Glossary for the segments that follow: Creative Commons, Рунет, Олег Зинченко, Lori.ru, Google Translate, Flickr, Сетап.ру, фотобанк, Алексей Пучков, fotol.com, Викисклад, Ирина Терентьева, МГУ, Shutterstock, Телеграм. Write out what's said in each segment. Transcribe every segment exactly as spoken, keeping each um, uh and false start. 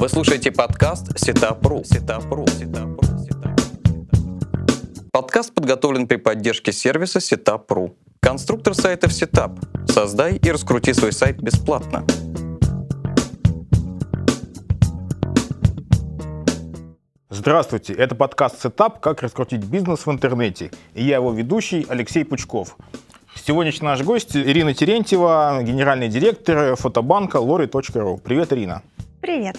Вы слушаете подкаст Сетап.ру. Сетап.ру. Сетап.ру. Подкаст подготовлен при поддержке сервиса Сетап.ру. Конструктор сайтов Сетап. Создай и раскрути свой сайт бесплатно. Здравствуйте, это подкаст Сетап «Как раскрутить бизнес в интернете». И я его ведущий Алексей Пучков. Сегодняшний наш гость Ирина Терентьева, генеральный директор фотобанка Лори точка ру. Привет, Ирина. Привет.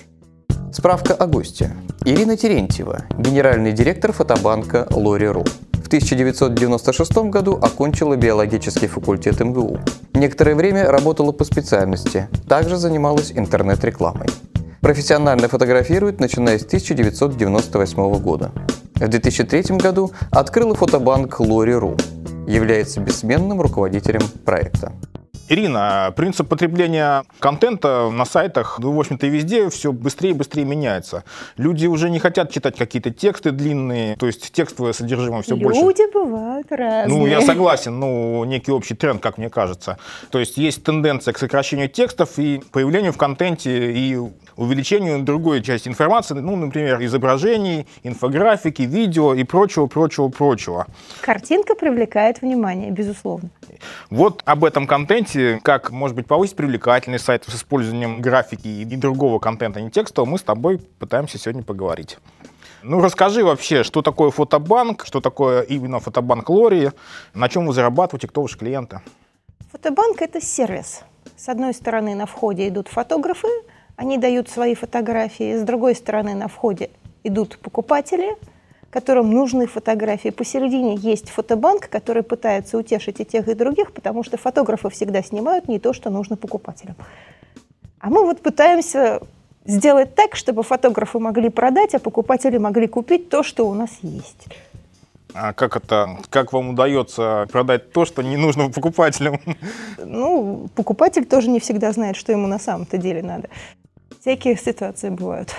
Справка о госте. Ирина Терентьева, генеральный директор фотобанка Лори точка ру. В тысяча девятьсот девяносто шестом году окончила биологический факультет эм гэ у. Некоторое время работала по специальности, также занималась интернет-рекламой. Профессионально фотографирует, начиная с тысяча девятьсот девяносто восьмого года. В две тысячи третьем году открыла фотобанк Lori.ru. Является бессменным руководителем проекта. Ирина, принцип потребления контента на сайтах, ну, в общем-то, и везде все быстрее и быстрее меняется. Люди уже не хотят читать какие-то тексты длинные, то есть текстовое содержимое все Люди больше. Люди бывают разные. Ну, я согласен, ну, некий общий тренд, как мне кажется. То есть есть тенденция к сокращению текстов и появлению в контенте и увеличению другой части информации, ну, например, изображений, инфографики, видео и прочего, прочего, прочего. Картинка привлекает внимание, безусловно. Вот об этом контенте, как, может быть, повысить привлекательность сайтов с использованием графики и другого контента, не текстового, мы с тобой пытаемся сегодня поговорить. Ну, расскажи вообще, что такое фотобанк, что такое именно фотобанк Лори, на чем вы зарабатываете, кто ваши клиенты? Фотобанк – это сервис. С одной стороны, на входе идут фотографы, они дают свои фотографии, с другой стороны, на входе идут покупатели, которым нужны фотографии. Посередине есть фотобанк, который пытается утешить и тех, и других, потому что фотографы всегда снимают не то, что нужно покупателям. А мы вот пытаемся сделать так, чтобы фотографы могли продать, а покупатели могли купить то, что у нас есть. А как это? Как вам удается продать то, что не нужно покупателям? Ну, покупатель тоже не всегда знает, что ему на самом-то деле надо. Всякие ситуации бывают.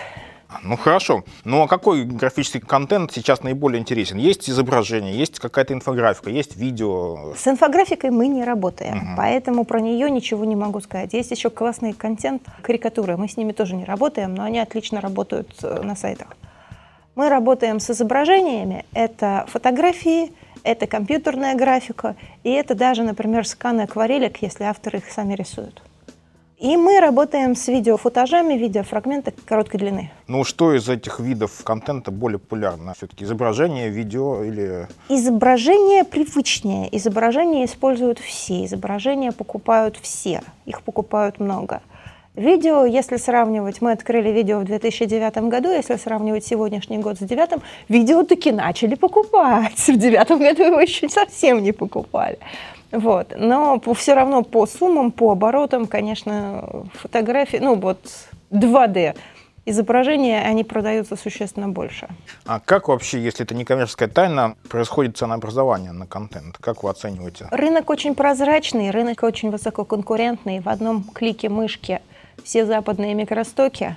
Ну хорошо. Ну а какой графический контент сейчас наиболее интересен? Есть изображение, есть какая-то инфографика, есть видео? С инфографикой мы не работаем, угу. Поэтому про нее ничего не могу сказать. Есть еще классный контент, карикатуры. Мы с ними тоже не работаем, но они отлично работают на сайтах. Мы работаем с изображениями. Это фотографии, это компьютерная графика, и это даже, например, сканы акварелек, если авторы их сами рисуют. И мы работаем с видеофутажами, видеофрагменты короткой длины. Ну, что из этих видов контента более популярно? Все-таки изображение, видео или... Изображение привычнее. Изображение используют все. Изображения покупают все. Их покупают много. Видео, если сравнивать, мы открыли видео в две тысячи девятом году, если сравнивать сегодняшний год с две тысячи девятым, видео таки начали покупать. В две тысячи девятом году его еще совсем не покупали. Вот. Но все равно по суммам, по оборотам, конечно, фотографии, ну вот два дэ изображения, они продаются существенно больше. А как вообще, если это не коммерческая тайна, происходит ценообразование на контент? Как вы оцениваете? Рынок очень прозрачный, рынок очень высококонкурентный. В одном клике мышки все западные микростоки.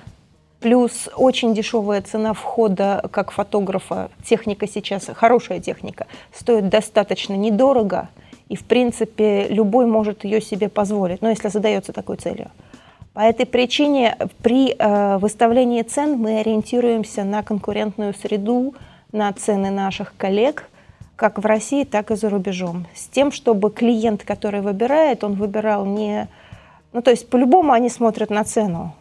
Плюс очень дешевая цена входа как фотографа. Техника сейчас, хорошая техника, стоит достаточно недорого. И, в принципе, любой может ее себе позволить, но если задается такой целью. По этой причине при э, выставлении цен мы ориентируемся на конкурентную среду, на цены наших коллег, как в России, так и за рубежом. С тем, чтобы клиент, который выбирает, он выбирал не... Ну, то есть, по-любому они смотрят на цену.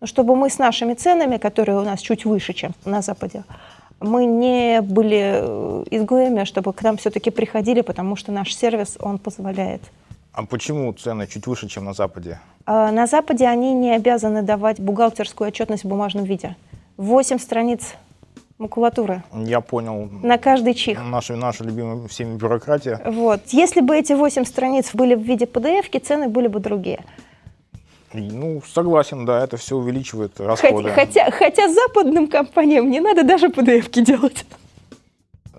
Но чтобы мы с нашими ценами, которые у нас чуть выше, чем на Западе, мы не были изгоями, чтобы к нам все-таки приходили, потому что наш сервис, он позволяет. А почему цены чуть выше, чем на Западе? На Западе они не обязаны давать бухгалтерскую отчетность в бумажном виде. восемь страниц макулатуры. Я понял. На каждый чих. Наша, наша любимая всеми бюрократия. Вот. Если бы эти восемь страниц были в виде пэ дэ эф-ки, цены были бы другие. Ну, согласен, да, это все увеличивает расходы. Хотя, хотя, хотя западным компаниям не надо даже пэ дэ эф-ки делать.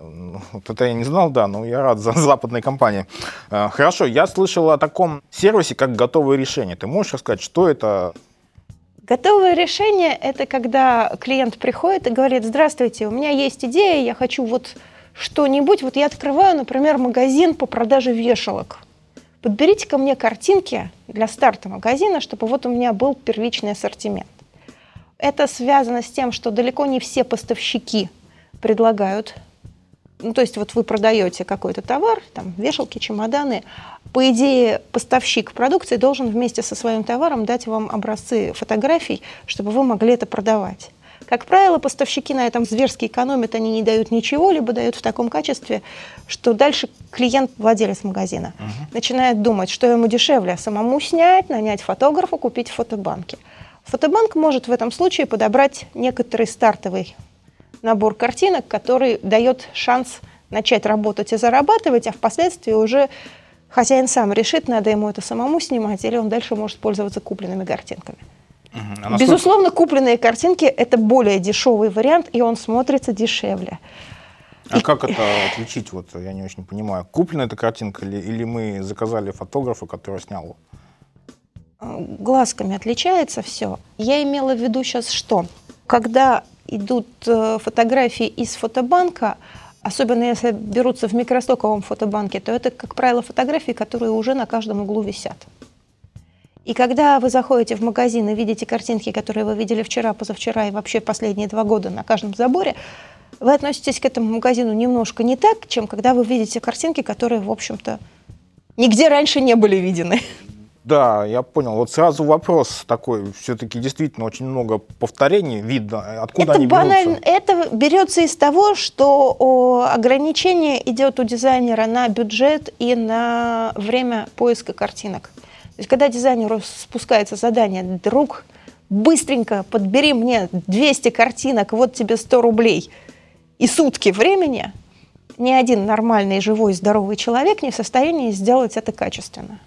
Вот это я не знал, да, но я рад за западные компании. Хорошо, я слышал о таком сервисе, как готовые решения. Ты можешь рассказать, что это? Готовое решение – это когда клиент приходит и говорит: здравствуйте, у меня есть идея, я хочу вот что-нибудь. Вот я открываю, например, магазин по продаже вешалок. Подберите ко мне картинки для старта магазина, чтобы вот у меня был первичный ассортимент. Это связано с тем, что далеко не все поставщики предлагают. Ну, то есть вот вы продаете какой-то товар, там, вешалки, чемоданы. По идее, поставщик продукции должен вместе со своим товаром дать вам образцы фотографий, чтобы вы могли это продавать. Как правило, поставщики на этом зверски экономят, они не дают ничего, либо дают в таком качестве, что дальше клиент, владелец магазина, угу. начинает думать, что ему дешевле самому снять, нанять фотографа, купить в фотобанке. Фотобанк может в этом случае подобрать некоторый стартовый набор картинок, который дает шанс начать работать и зарабатывать, а впоследствии уже хозяин сам решит, надо ему это самому снимать, или он дальше может пользоваться купленными картинками. А безусловно, купленные картинки – это более дешевый вариант, и он смотрится дешевле. А и... как это отличить? Вот, я не очень понимаю, купленная эта картинка или, или мы заказали фотографа, который снял? Глазками отличается все. Я имела в виду сейчас что? Когда идут фотографии из фотобанка, особенно если берутся в микростоковом фотобанке, то это, как правило, фотографии, которые уже на каждом углу висят. И когда вы заходите в магазин и видите картинки, которые вы видели вчера, позавчера и вообще последние два года на каждом заборе, вы относитесь к этому магазину немножко не так, чем когда вы видите картинки, которые, в общем-то, нигде раньше не были видены. Да, я понял. Вот сразу вопрос такой. Все-таки действительно очень много повторений видно. Откуда это они банально, берутся? Это берется из того, что ограничение идет у дизайнера на бюджет и на время поиска картинок. То есть, когда дизайнеру спускается задание, друг, быстренько подбери мне двести картинок, вот тебе сто рублей и сутки времени, ни один нормальный, живой, здоровый человек не в состоянии сделать это качественно.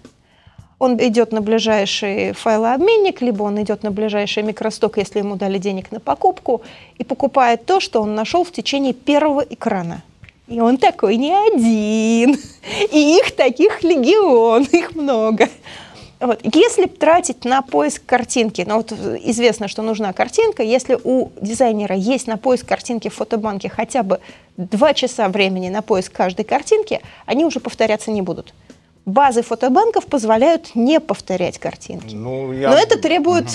Он идет на ближайший файлообменник, либо он идет на ближайший микросток, если ему дали денег на покупку, и покупает то, что он нашел в течение первого экрана. И он такой не один, и их таких легион, их много. Вот. Если тратить на поиск картинки, ну вот известно, что нужна картинка, если у дизайнера есть на поиск картинки в фотобанке хотя бы два часа времени на поиск каждой картинки, они уже повторяться не будут. Базы фотобанков позволяют не повторять картинки. Ну, я... Но это требует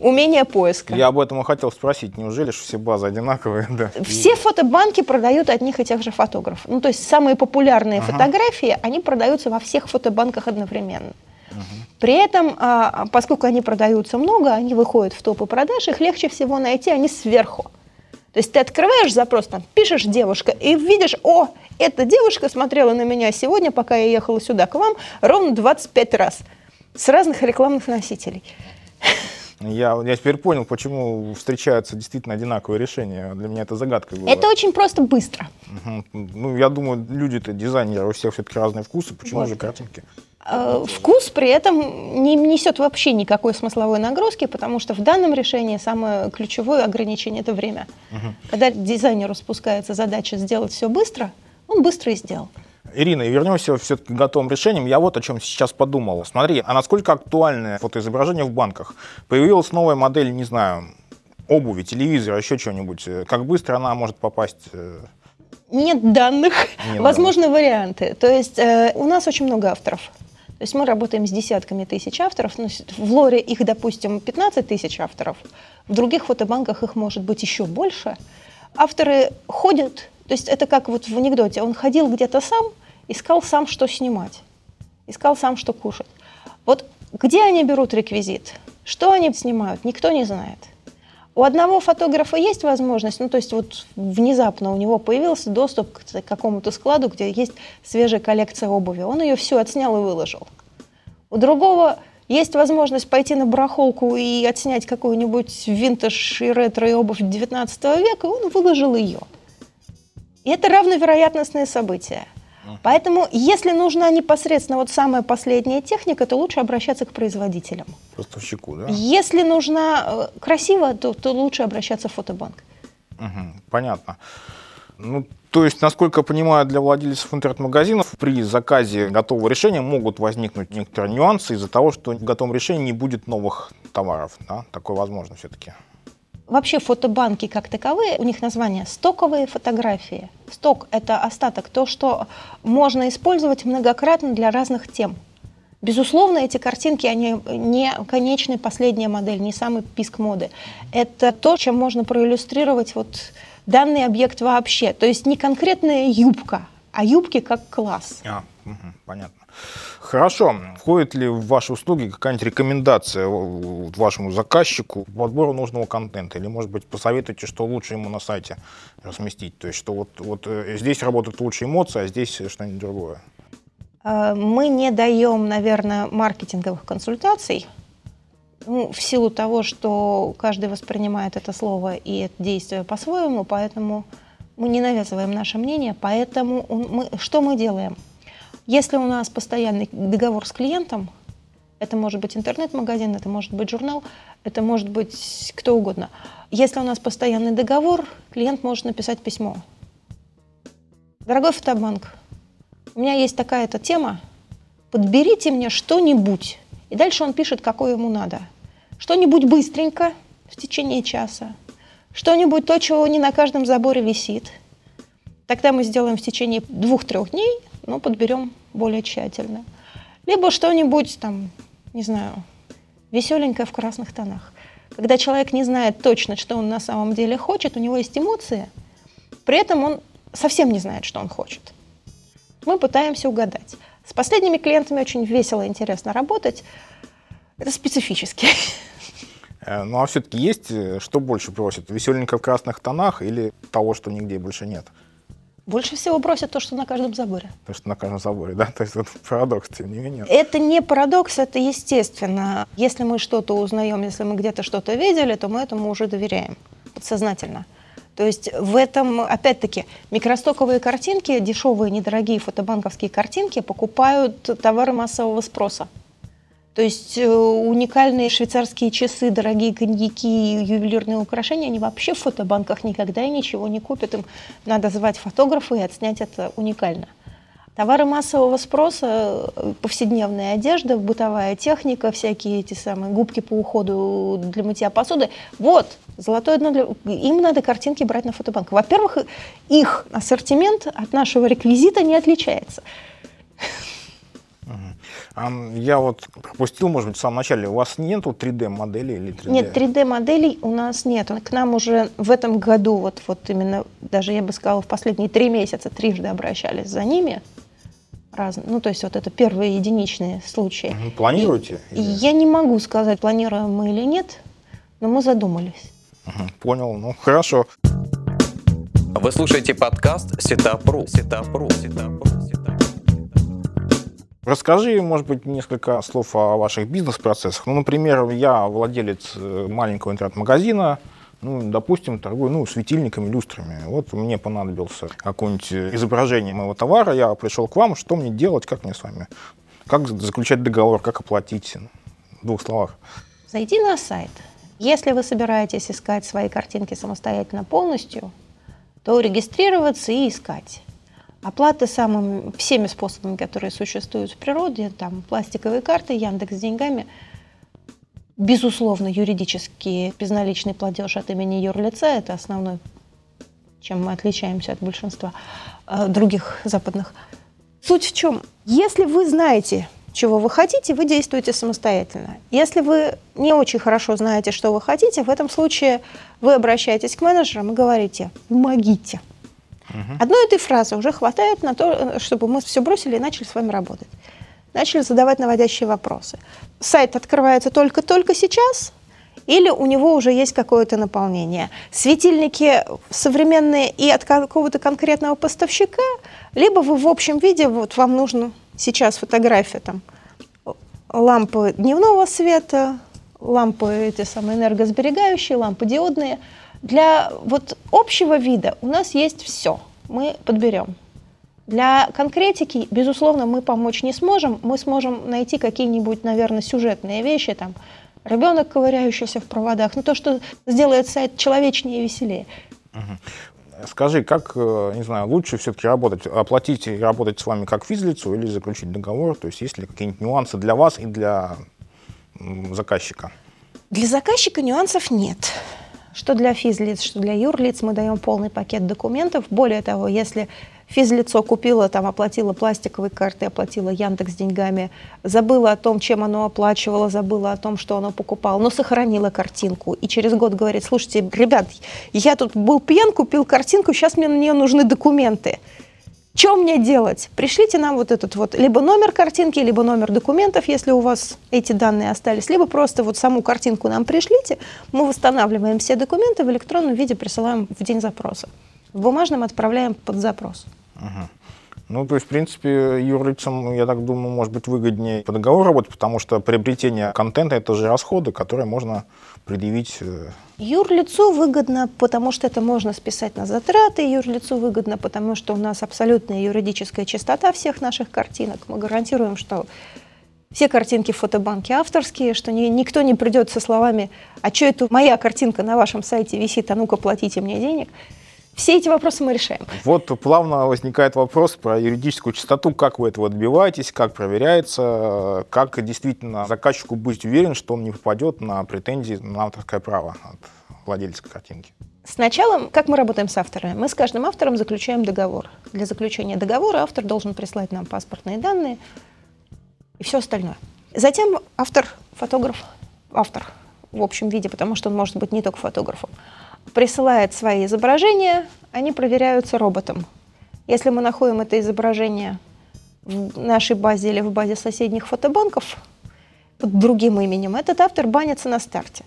угу. умения поиска. Я об этом и хотел спросить. Неужели же все базы одинаковые? Да. Все и... фотобанки продают одних и тех же фотографов. Ну, то есть самые популярные ага. фотографии, они продаются во всех фотобанках одновременно. При этом, поскольку они продаются много, они выходят в топы продаж, их легче всего найти, они сверху. То есть ты открываешь запрос, там, пишешь «девушка», и видишь, о, эта девушка смотрела на меня сегодня, пока я ехала сюда к вам, ровно двадцать пять раз с разных рекламных носителей. Я, я теперь понял, почему встречаются действительно одинаковые решения. Для меня это загадка была. Это очень просто быстро. Угу. Ну, я думаю, люди-то, дизайнеры, у всех все-таки разные вкусы, почему вот. же картинки? Вкус при этом не несет вообще никакой смысловой нагрузки, потому что в данном решении самое ключевое ограничение – это время. Угу. Когда дизайнеру спускается задача сделать все быстро, он быстро и сделал. Ирина, вернемся все-таки к готовым решениям. Я вот о чем сейчас подумал. Смотри, а насколько актуальное фотоизображение в банках? Появилась новая модель, не знаю, обуви, телевизора, еще чего-нибудь. Как быстро она может попасть? Нет данных. Нет Возможны данных. варианты. То есть э, у нас очень много авторов. То есть мы работаем с десятками тысяч авторов. В Лори их, допустим, пятнадцать тысяч авторов. В других фотобанках их может быть еще больше. Авторы ходят. То есть это как вот в анекдоте. Он ходил где-то сам, искал сам, что снимать. Искал сам, что кушать. Вот где они берут реквизит? Что они снимают? Никто не знает. У одного фотографа есть возможность, ну то есть вот внезапно у него появился доступ к какому-то складу, где есть свежая коллекция обуви. Он ее всю отснял и выложил. У другого есть возможность пойти на барахолку и отснять какую-нибудь винтаж и ретро и обувь девятнадцатого века, и он выложил ее. И это равновероятностные события. Поэтому, если нужна непосредственно вот самая последняя техника, то лучше обращаться к производителям. Поставщику, да? Если нужна красиво, то, то лучше обращаться в фотобанк. Угу, понятно. Ну, то есть, насколько я понимаю, для владельцев интернет-магазинов при заказе готового решения могут возникнуть некоторые нюансы из-за того, что в готовом решении не будет новых товаров. Да? Такое возможно все-таки. Вообще фотобанки как таковые, у них название стоковые фотографии. Сток – это остаток, то, что можно использовать многократно для разных тем. Безусловно, эти картинки, они не конечная последняя модель, не самый писк моды. Это то, чем можно проиллюстрировать вот данный объект вообще. То есть не конкретная юбка, а юбки как класс. А, угу, понятно. Хорошо. Входит ли в ваши услуги какая-нибудь рекомендация вашему заказчику по подбору нужного контента? Или, может быть, посоветуйте, что лучше ему на сайте разместить? То есть, что вот, вот здесь работают лучше эмоции, а здесь что-нибудь другое? Мы не даем, наверное, маркетинговых консультаций, ну, в силу того, что каждый воспринимает это слово и это действие по-своему, поэтому мы не навязываем наше мнение. Поэтому мы, что мы делаем? Если у нас постоянный договор с клиентом, это может быть интернет-магазин, это может быть журнал, это может быть кто угодно. Если у нас постоянный договор, клиент может написать письмо. Дорогой фотобанк, у меня есть такая-то тема, подберите мне что-нибудь. И дальше он пишет, какое ему надо. Что-нибудь быстренько в течение часа, что-нибудь то, чего не на каждом заборе висит. Тогда мы сделаем в течение двух-трех дней, но подберем более тщательно. Либо что-нибудь там, не знаю, веселенькое в красных тонах. Когда человек не знает точно, что он на самом деле хочет, у него есть эмоции, при этом он совсем не знает, что он хочет. Мы пытаемся угадать. С последними клиентами очень весело и интересно работать. Это специфически. Ну а все-таки есть, что больше просят? Веселенько в красных тонах или того, что нигде больше нет? Больше всего просят то, что на каждом заборе. То, что на каждом заборе, да? То есть это парадокс, тем не менее. Это не парадокс, это естественно. Если мы что-то узнаем, если мы где-то что-то видели, то мы этому уже доверяем подсознательно. То есть в этом, опять-таки, микростоковые картинки, дешевые, недорогие фотобанковские картинки покупают товары массового спроса. То есть уникальные швейцарские часы, дорогие коньяки, ювелирные украшения, они вообще в фотобанках никогда и ничего не купят. Им надо звать фотографа и отснять это уникально. Товары массового спроса, повседневная одежда, бытовая техника, всякие эти самые губки по уходу для мытья посуды. Вот, золотое дно. Для... Им надо картинки брать на фотобанк. Во-первых, их ассортимент от нашего реквизита не отличается. Я вот пропустил, может быть, в самом начале. У вас нету три дэ-моделей или три дэ? Нет, три дэ-моделей у нас нет. К нам уже в этом году, вот, вот именно, даже я бы сказала, в последние три месяца трижды обращались за ними. Раз, ну, то есть вот это первые единичные случаи. Планируете? И, я не могу сказать, планируем мы или нет, но мы задумались. Понял, ну хорошо. Вы слушаете подкаст Сетап.ру. Сетап.ру. Сетап.ру. Расскажи, может быть, несколько слов о ваших бизнес-процессах. Ну, например, я владелец маленького интернет-магазина, ну, допустим, торгую ну, светильниками, люстрами. Вот мне понадобилось какое-нибудь изображение моего товара, я пришел к вам, что мне делать, как мне с вами, как заключать договор, как оплатить, в двух словах. Зайди на сайт. Если вы собираетесь искать свои картинки самостоятельно полностью, то регистрироваться и искать. Оплата самыми, всеми способами, которые существуют в природе, там, пластиковые карты, Яндекс с деньгами, безусловно, юридически безналичный платеж от имени юрлица, это основное, чем мы отличаемся от большинства э, других западных. Суть в чем? Если вы знаете, чего вы хотите, вы действуете самостоятельно. Если вы не очень хорошо знаете, что вы хотите, в этом случае вы обращаетесь к менеджерам и говорите «помогите». Одной этой фразы уже хватает на то, чтобы мы все бросили и начали с вами работать. Начали задавать наводящие вопросы. Сайт открывается только-только сейчас, или у него уже есть какое-то наполнение. Светильники современные и от какого-то конкретного поставщика, либо вы в общем виде, вот вам нужна сейчас фотография там, лампы дневного света, лампы эти самые энергосберегающие, лампы диодные. Для вот общего вида у нас есть все, мы подберем. Для конкретики, безусловно, мы помочь не сможем, мы сможем найти какие-нибудь, наверное, сюжетные вещи, там, ребенок, ковыряющийся в проводах, ну, то, что сделает сайт человечнее и веселее. Угу. Скажи, как, не знаю, лучше все-таки работать, оплатить и работать с вами как физлицу или заключить договор, то есть есть ли какие-нибудь нюансы для вас и для заказчика? Для заказчика нюансов нет. что для физлиц, что для юрлиц мы даем полный пакет документов. Более того, если физлицо купило, там, оплатило пластиковые карты, оплатило Яндекс деньгами, забыло о том, чем оно оплачивало, забыло о том, что оно покупало, но сохранило картинку. И через год говорит: слушайте, ребят, я тут был пьян, купил картинку, сейчас мне на нее нужны документы. Что мне делать? Пришлите нам вот этот вот либо номер картинки, либо номер документов, если у вас эти данные остались, либо просто вот саму картинку нам пришлите, мы восстанавливаем все документы, в электронном виде присылаем в день запроса. В бумажном отправляем под запрос. Угу. Ну, то есть, в принципе, юрлицам, я так думаю, может быть выгоднее по договору работать, потому что приобретение контента – это же расходы, которые можно предъявить. Юрлицу выгодно, потому что это можно списать на затраты. Юрлицу выгодно, потому что у нас абсолютная юридическая чистота всех наших картинок. Мы гарантируем, что все картинки в фотобанке авторские, что ни, никто не придет со словами: «А что это моя картинка на вашем сайте висит, а ну-ка платите мне денег». Все эти вопросы мы решаем. Вот плавно возникает вопрос про юридическую чистоту. Как вы этого добиваетесь, как проверяется, как действительно заказчику быть уверен, что он не попадет на претензии на авторское право от владельца картинки? Сначала, как мы работаем с авторами? Мы с каждым автором заключаем договор. Для заключения договора автор должен прислать нам паспортные данные и все остальное. Затем автор, фотограф, автор в общем виде, потому что он может быть не только фотографом, присылает свои изображения, они проверяются роботом. Если мы находим это изображение в нашей базе или в базе соседних фотобанков под другим именем, этот автор банится на старте.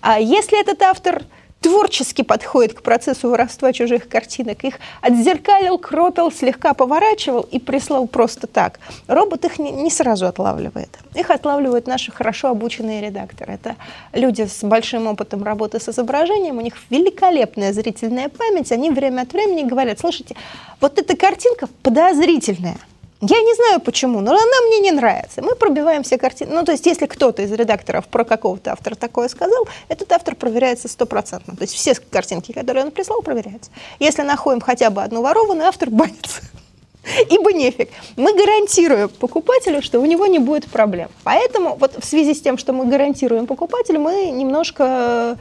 А если этот автор творчески подходит к процессу воровства чужих картинок, их отзеркалил, кропил, слегка поворачивал и прислал просто так, робот их не сразу отлавливает. Их отлавливают наши хорошо обученные редакторы. Это люди с большим опытом работы с изображением, у них великолепная зрительная память, они время от времени говорят: слушайте, вот эта картинка подозрительная. Я не знаю почему, но она мне не нравится. Мы пробиваем все картины. Ну, то есть, если кто-то из редакторов про какого-то автора такое сказал, этот автор проверяется стопроцентно. То есть, все картинки, которые он прислал, проверяются. Если находим хотя бы одну ворованную, автор банится. Ибо нефиг. Мы гарантируем покупателю, что у него не будет проблем. Поэтому вот в связи с тем, что мы гарантируем покупателю, мы немножко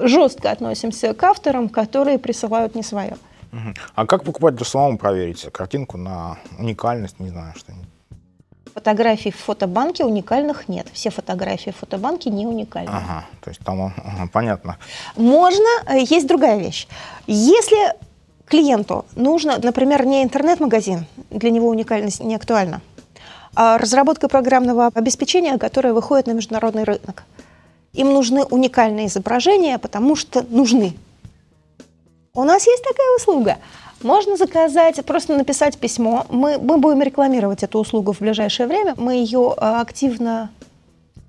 жестко относимся к авторам, которые присылают не свое. А как покупателю самому проверить картинку на уникальность, не знаю, что-нибудь? Фотографий в фотобанке уникальных нет. Все фотографии в фотобанке не уникальны. Ага, то есть там ага, понятно. Можно, есть другая вещь. Если клиенту нужно, например, не интернет-магазин, для него уникальность не актуальна, а разработка программного обеспечения, которое выходит на международный рынок. Им нужны уникальные изображения, потому что нужны. У нас есть такая услуга. Можно заказать, просто написать письмо. Мы, мы будем рекламировать эту услугу в ближайшее время. Мы ее активно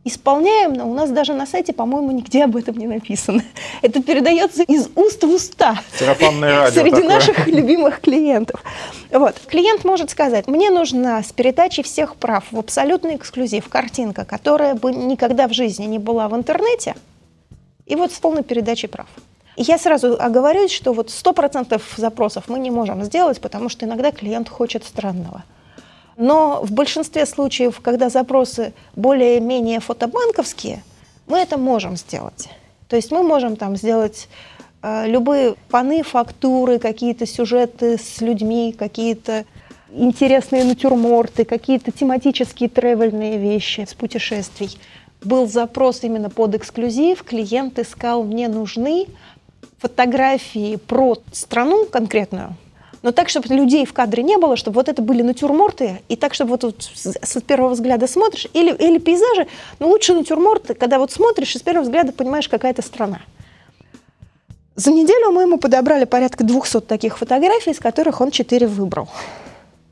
исполняем, но у нас даже на сайте, по-моему, нигде об этом не написано. Это передается из уст в уста. Сарафанное радио среди такое. Наших любимых клиентов. Вот. Клиент может сказать: мне нужна с передачей всех прав в абсолютный эксклюзив картинка, которая бы никогда в жизни не была в интернете, и вот с полной передачей прав. Я сразу оговорюсь, что вот сто процентов запросов мы не можем сделать, потому что иногда клиент хочет странного. Но в большинстве случаев, когда запросы более-менее фотобанковские, мы это можем сделать. То есть мы можем там сделать э, любые паны, фактуры, какие-то сюжеты с людьми, какие-то интересные натюрморты, какие-то тематические тревельные вещи с путешествий. Был запрос именно под эксклюзив, клиент искал: мне нужны фотографии про страну конкретную, но так, чтобы людей в кадре не было, чтобы вот это были натюрморты, и так, чтобы вот, вот с первого взгляда смотришь, или, или пейзажи, но лучше натюрморты, когда вот смотришь и с первого взгляда понимаешь, какая это страна. За неделю мы ему подобрали порядка двухсот таких фотографий, из которых он четыре выбрал.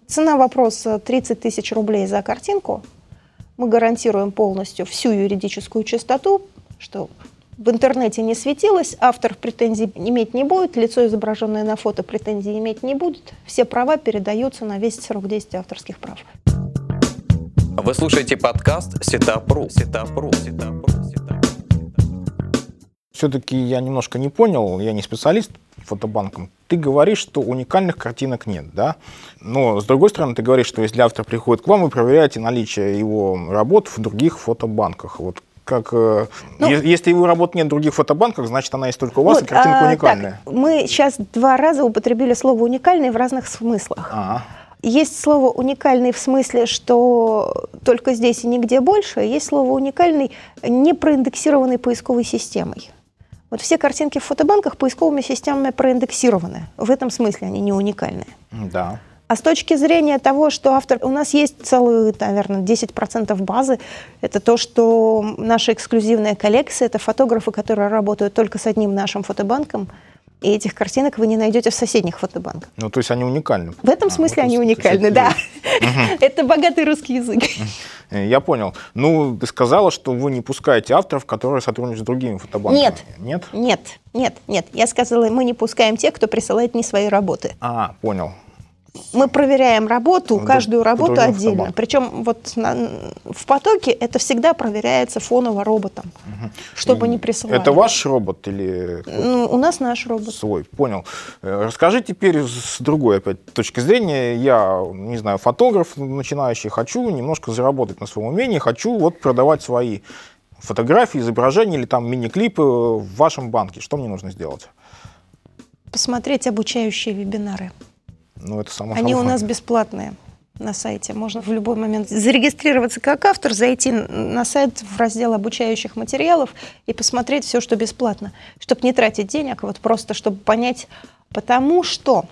Цена вопроса тридцать тысяч рублей за картинку. Мы гарантируем полностью всю юридическую чистоту, что в интернете не светилось, автор претензий иметь не будет, лицо, изображенное на фото, претензий иметь не будет. Все права передаются на весь срок действия авторских прав. Вы слушаете подкаст Сетап.ру. Сетап.ру. Сетап.ру. Все-таки я немножко не понял, я не специалист по фотобанкам. Ты говоришь, что уникальных картинок нет, да? Но, с другой стороны, ты говоришь, что если автор приходит к вам, вы проверяете наличие его работ в других фотобанках. Вот Как, ну, если его работы нет в других фотобанках, значит, она есть только у вас, вот, и картинка а, уникальная. Так, мы сейчас два раза употребили слово «уникальный» в разных смыслах. А-а. Есть слово «уникальный» в смысле, что только здесь и нигде больше, есть слово «уникальный», не проиндексированный поисковой системой. Вот все картинки в фотобанках поисковыми системами проиндексированы. В этом смысле они не уникальны. Да. А с точки зрения того, что автор... У нас есть целые, наверное, десять процентов базы. Это то, что наша эксклюзивная коллекция — это фотографы, которые работают только с одним нашим фотобанком. И этих картинок вы не найдете в соседних фотобанках. Ну, то есть они уникальны. В этом а, смысле ну, есть, они уникальны, есть, да. Угу. Это богатый русский язык. Я понял. Ну, ты сказала, что вы не пускаете авторов, которые сотрудничают с другими фотобанками. Нет. Нет? Нет. Нет, нет. Я сказала, мы не пускаем тех, кто присылает не свои работы. А, понял. Мы проверяем работу, каждую работу отдельно. Причем вот на, в потоке это всегда проверяется фоново роботом, угу. чтобы не присылали. Это ваш робот или... Ну, у нас наш робот. Свой, понял. Расскажи теперь с другой опять точки зрения. Я, не знаю, фотограф начинающий, хочу немножко заработать на своем умении, хочу вот продавать свои фотографии, изображения или там мини-клипы в вашем банке. Что мне нужно сделать? Посмотреть обучающие вебинары. Ну, это само Они само у нас бесплатные на сайте. Можно в любой момент зарегистрироваться как автор, зайти на сайт в раздел обучающих материалов и посмотреть все, что бесплатно, чтобы не тратить денег, вот просто чтобы понять. Потому что,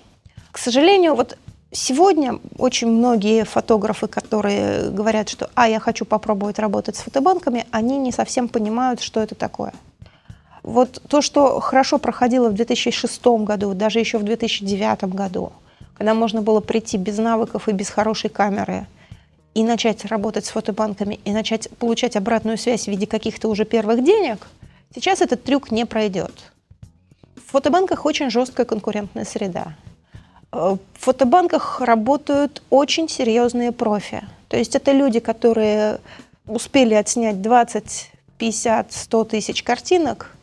к сожалению, вот сегодня очень многие фотографы, которые говорят, что «а, я хочу попробовать работать с фотобанками», они не совсем понимают, что это такое. Вот то, что хорошо проходило в две тысячи шестом году, даже еще в две тысячи девятом году, когда можно было прийти без навыков и без хорошей камеры и начать работать с фотобанками, и начать получать обратную связь в виде каких-то уже первых денег, сейчас этот трюк не пройдет. В фотобанках очень жесткая конкурентная среда. В фотобанках работают очень серьезные профи. То есть это люди, которые успели отснять двадцать, пятьдесят, сто тысяч картинок,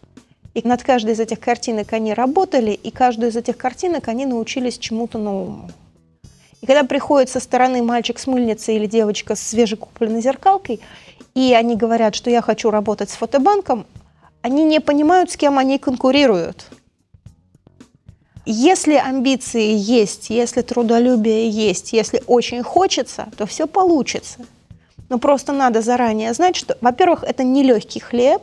и над каждой из этих картинок они работали, и каждую из этих картинок они научились чему-то новому. И когда приходит со стороны мальчик с мыльницей или девочка с свежекупленной зеркалкой, и они говорят, что я хочу работать с фотобанком, они не понимают, с кем они конкурируют. Если амбиции есть, если трудолюбие есть, если очень хочется, то все получится. Но просто надо заранее знать, что, во-первых, это нелегкий хлеб,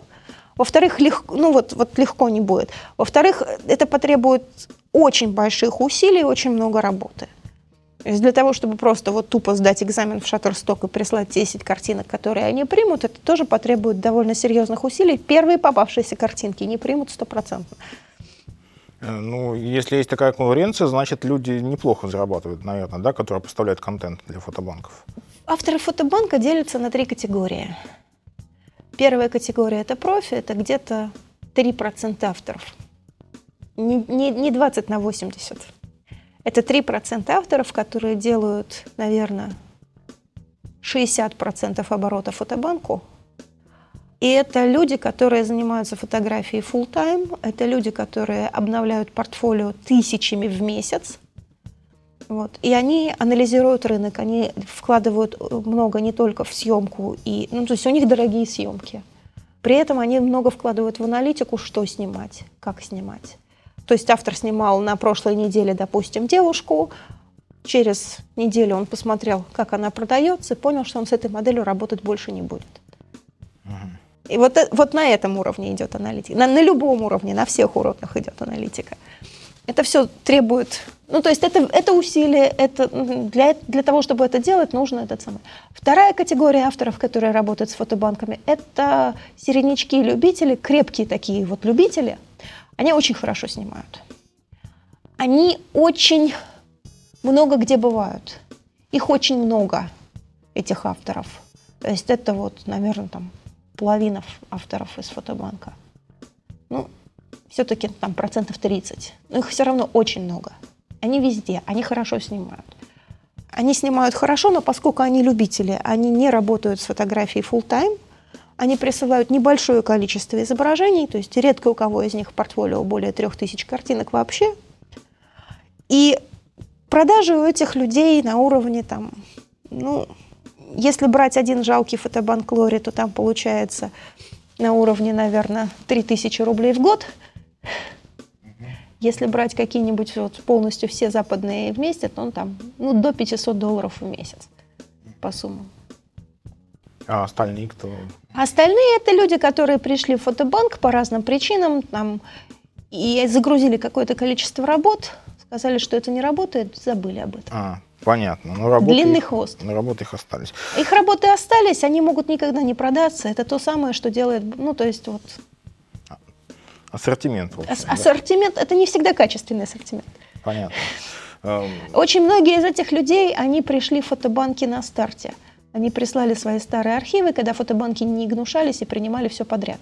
во-вторых, легко, ну вот, вот легко не будет. Во-вторых, это потребует очень больших усилий и очень много работы. То есть для того, чтобы просто вот тупо сдать экзамен в Shutterstock и прислать десять картинок, которые они примут, это тоже потребует довольно серьезных усилий. Первые попавшиеся картинки не примут стопроцентно. Ну, если есть такая конкуренция, значит, люди неплохо зарабатывают, наверное, да, которые поставляют контент для фотобанков. Авторы фотобанка делятся на три категории. Первая категория – это профи, это где-то три процента авторов. Не, не, не двадцать на восемьдесят. Это три процента авторов, которые делают, наверное, шестьдесят процентов оборота фотобанку. И это люди, которые занимаются фотографией full-time, это люди, которые обновляют портфолио тысячами в месяц. Вот. И они анализируют рынок, они вкладывают много не только в съемку, и, ну, то есть у них дорогие съемки. При этом они много вкладывают в аналитику, что снимать, как снимать. То есть автор снимал на прошлой неделе, допустим, девушку, через неделю он посмотрел, как она продается, и понял, что он с этой моделью работать больше не будет. Угу. И вот, вот на этом уровне идет аналитика, на, на любом уровне, на всех уровнях идет аналитика. Это все требует... Ну, то есть это, это усилие, это для, для того, чтобы это делать, нужно это самое. Вторая категория авторов, которые работают с фотобанками, это середнячки-любители, крепкие такие вот любители. Они очень хорошо снимают. Они очень много где бывают. Их очень много, этих авторов. То есть это вот, наверное, там половина авторов из фотобанка. Ну, все-таки там процентов тридцать. Но их все равно очень много. Они везде, они хорошо снимают. Они снимают хорошо, но поскольку они любители, они не работают с фотографией full-time, они присылают небольшое количество изображений, то есть редко у кого из них в портфолио более трех тысяч картинок вообще. И продажи у этих людей на уровне там, ну, если брать один жалкий фотобанк Lori, то там получается на уровне, наверное, три тысячи рублей в год. Если брать какие-нибудь вот полностью все западные вместе, то он там ну, до пятьсот долларов в месяц по суммам. А остальные кто? Остальные — это люди, которые пришли в фотобанк по разным причинам, там, и загрузили какое-то количество работ, сказали, что это не работает, забыли об этом. А, понятно. Но работы длинный их, хвост. Но работы их остались. Их работы остались, они могут никогда не продаться. Это то самое, что делает, ну, то есть вот... Ассортимент. А- да? Ассортимент — это не всегда качественный ассортимент. Понятно. Очень многие из этих людей, они пришли в фотобанки на старте. Они прислали свои старые архивы, когда фотобанки не гнушались и принимали все подряд.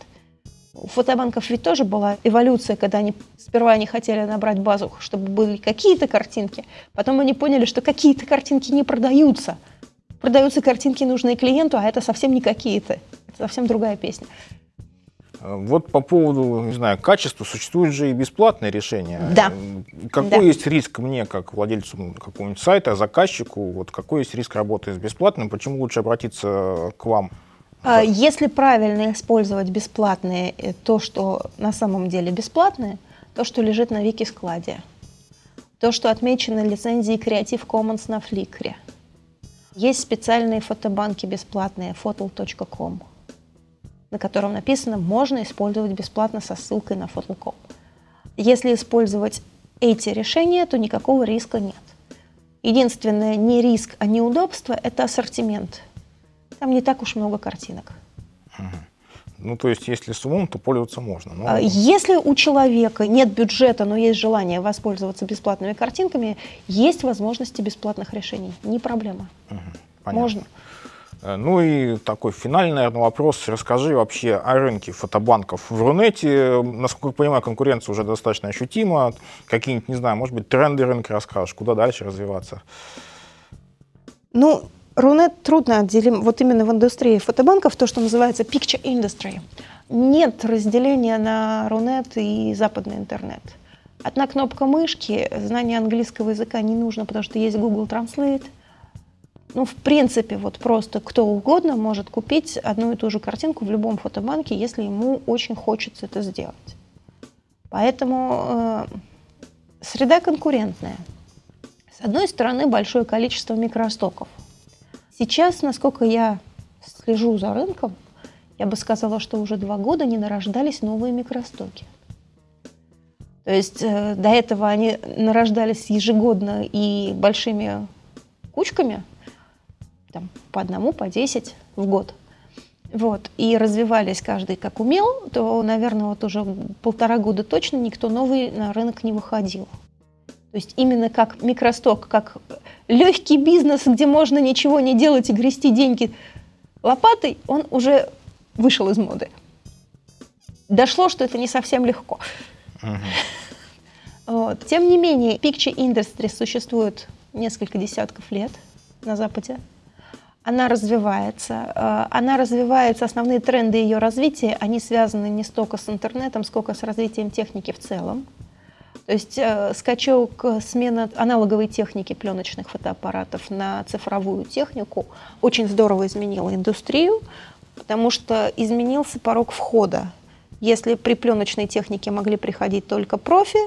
У фотобанков ведь тоже была эволюция, когда они сперва они хотели набрать базу, чтобы были какие-то картинки. Потом они поняли, что какие-то картинки не продаются. Продаются картинки, нужные клиенту, а это совсем не какие-то. Это совсем другая песня. Вот по поводу, не знаю, качества, существуют же и бесплатные решения. Да. Какой да. есть риск мне, как владельцу какого-нибудь сайта, заказчику, вот какой есть риск работы с бесплатным, почему лучше обратиться к вам? Если правильно использовать бесплатные, то, что на самом деле бесплатное, то, что лежит на Викискладе, то, что отмечено лицензией Creative Commons на Flickr. Есть специальные фотобанки бесплатные, фотол точка ком. На котором написано «можно использовать бесплатно» со ссылкой на фотол точка ком. Если использовать эти решения, то никакого риска нет. Единственное, не риск, а неудобство – это ассортимент. Там не так уж много картинок. Ну, то есть, если с умом, то пользоваться можно. Но... Если у человека нет бюджета, но есть желание воспользоваться бесплатными картинками, есть возможности бесплатных решений. Не проблема. Понятно. Можно. Ну и такой финальный, наверное, вопрос. Расскажи вообще о рынке фотобанков в Рунете. Насколько я понимаю, конкуренция уже достаточно ощутима. Какие-нибудь, не знаю, может быть, тренды рынка расскажешь, куда дальше развиваться? Ну, Рунет трудно отделим. Вот именно в индустрии фотобанков, то, что называется picture industry. Нет разделения на Рунет и западный интернет. Одна кнопка мышки, знание английского языка не нужно, потому что есть Google Translate. Ну, в принципе, вот просто кто угодно может купить одну и ту же картинку в любом фотобанке, если ему очень хочется это сделать. Поэтому э, среда конкурентная. С одной стороны, большое количество микростоков. Сейчас, насколько я слежу за рынком, я бы сказала, что уже два года не нарождались новые микростоки. То есть э, до этого они нарождались ежегодно и большими кучками, там, по одному, по десять в год. Вот. И развивались каждый как умел, то, наверное, вот уже полтора года точно никто новый на рынок не выходил. То есть именно как микросток, как легкий бизнес, где можно ничего не делать и грести деньги лопатой, он уже вышел из моды. Дошло, что это не совсем легко. Uh-huh. Вот. Тем не менее, Picture Industry существует несколько десятков лет на Западе. Она развивается, она развивается, основные тренды ее развития, они связаны не столько с интернетом, сколько с развитием техники в целом. То есть скачок, смена аналоговой техники пленочных фотоаппаратов на цифровую технику очень здорово изменила индустрию, потому что изменился порог входа. Если при пленочной технике могли приходить только профи,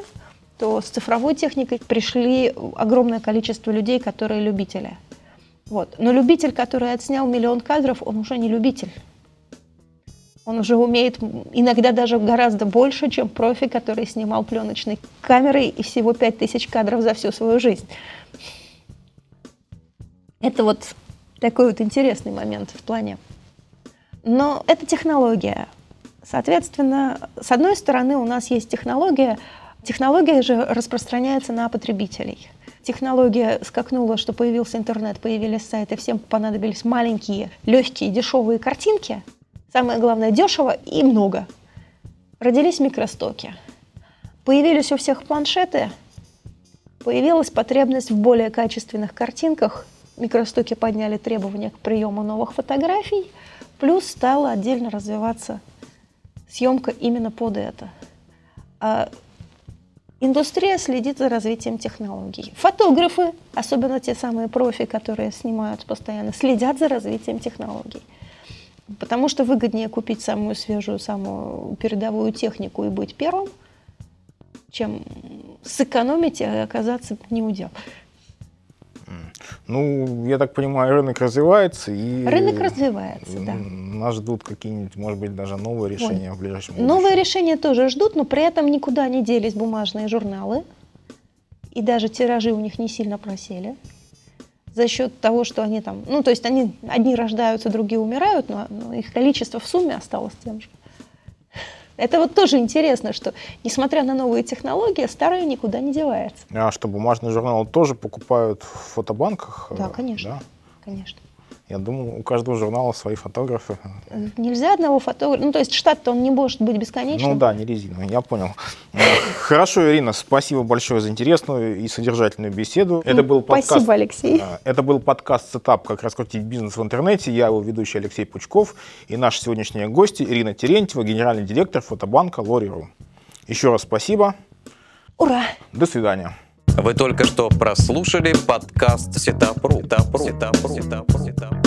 то с цифровой техникой пришли огромное количество людей, которые любители. Вот. Но любитель, который отснял миллион кадров, он уже не любитель. Он уже умеет иногда даже гораздо больше, чем профи, который снимал пленочной камерой и всего пять тысяч кадров за всю свою жизнь. Это вот такой вот интересный момент в плане. Но это технология. Соответственно, с одной стороны, у нас есть технология. Технология же распространяется на потребителей. Технология скакнула, что появился интернет, появились сайты, всем понадобились маленькие, легкие, дешевые картинки. Самое главное, дешево и много. Родились микростоки. Появились у всех планшеты, появилась потребность в более качественных картинках. Микростоки подняли требования к приему новых фотографий, плюс стала отдельно развиваться съемка именно под это. Индустрия следит за развитием технологий. Фотографы, особенно те самые профи, которые снимают постоянно, следят за развитием технологий. Потому что выгоднее купить самую свежую, самую передовую технику и быть первым, чем сэкономить и оказаться неудел. Ну, я так понимаю, рынок развивается. И рынок развивается, да. Нас ждут какие-нибудь, может быть, даже новые решения вот. в ближайшем будущем. Новые решения тоже ждут, но при этом никуда не делись бумажные журналы. И даже тиражи у них не сильно просели. За счет того, что они там... Ну, то есть они одни рождаются, другие умирают, но, но их количество в сумме осталось тем же. Это вот тоже интересно, что, несмотря на новые технологии, старые никуда не деваются. А что, бумажные журналы тоже покупают в фотобанках? Да, конечно. Да? Конечно. Я думаю, у каждого журнала свои фотографы. Нельзя одного фотографа. Ну, то есть штат-то он не может быть бесконечным. Ну да, не резиновый, я понял. Хорошо, Ирина, спасибо большое за интересную и содержательную беседу. Это был подкаст... Спасибо, Алексей. Это был подкаст «Сетап. Как раскрутить бизнес в интернете». Я его ведущий Алексей Пучков и наши сегодняшние гости Ирина Терентьева, генеральный директор фотобанка Лори точка ру. Еще раз спасибо. Ура! До свидания. Вы только что прослушали подкаст Сетап точка ру.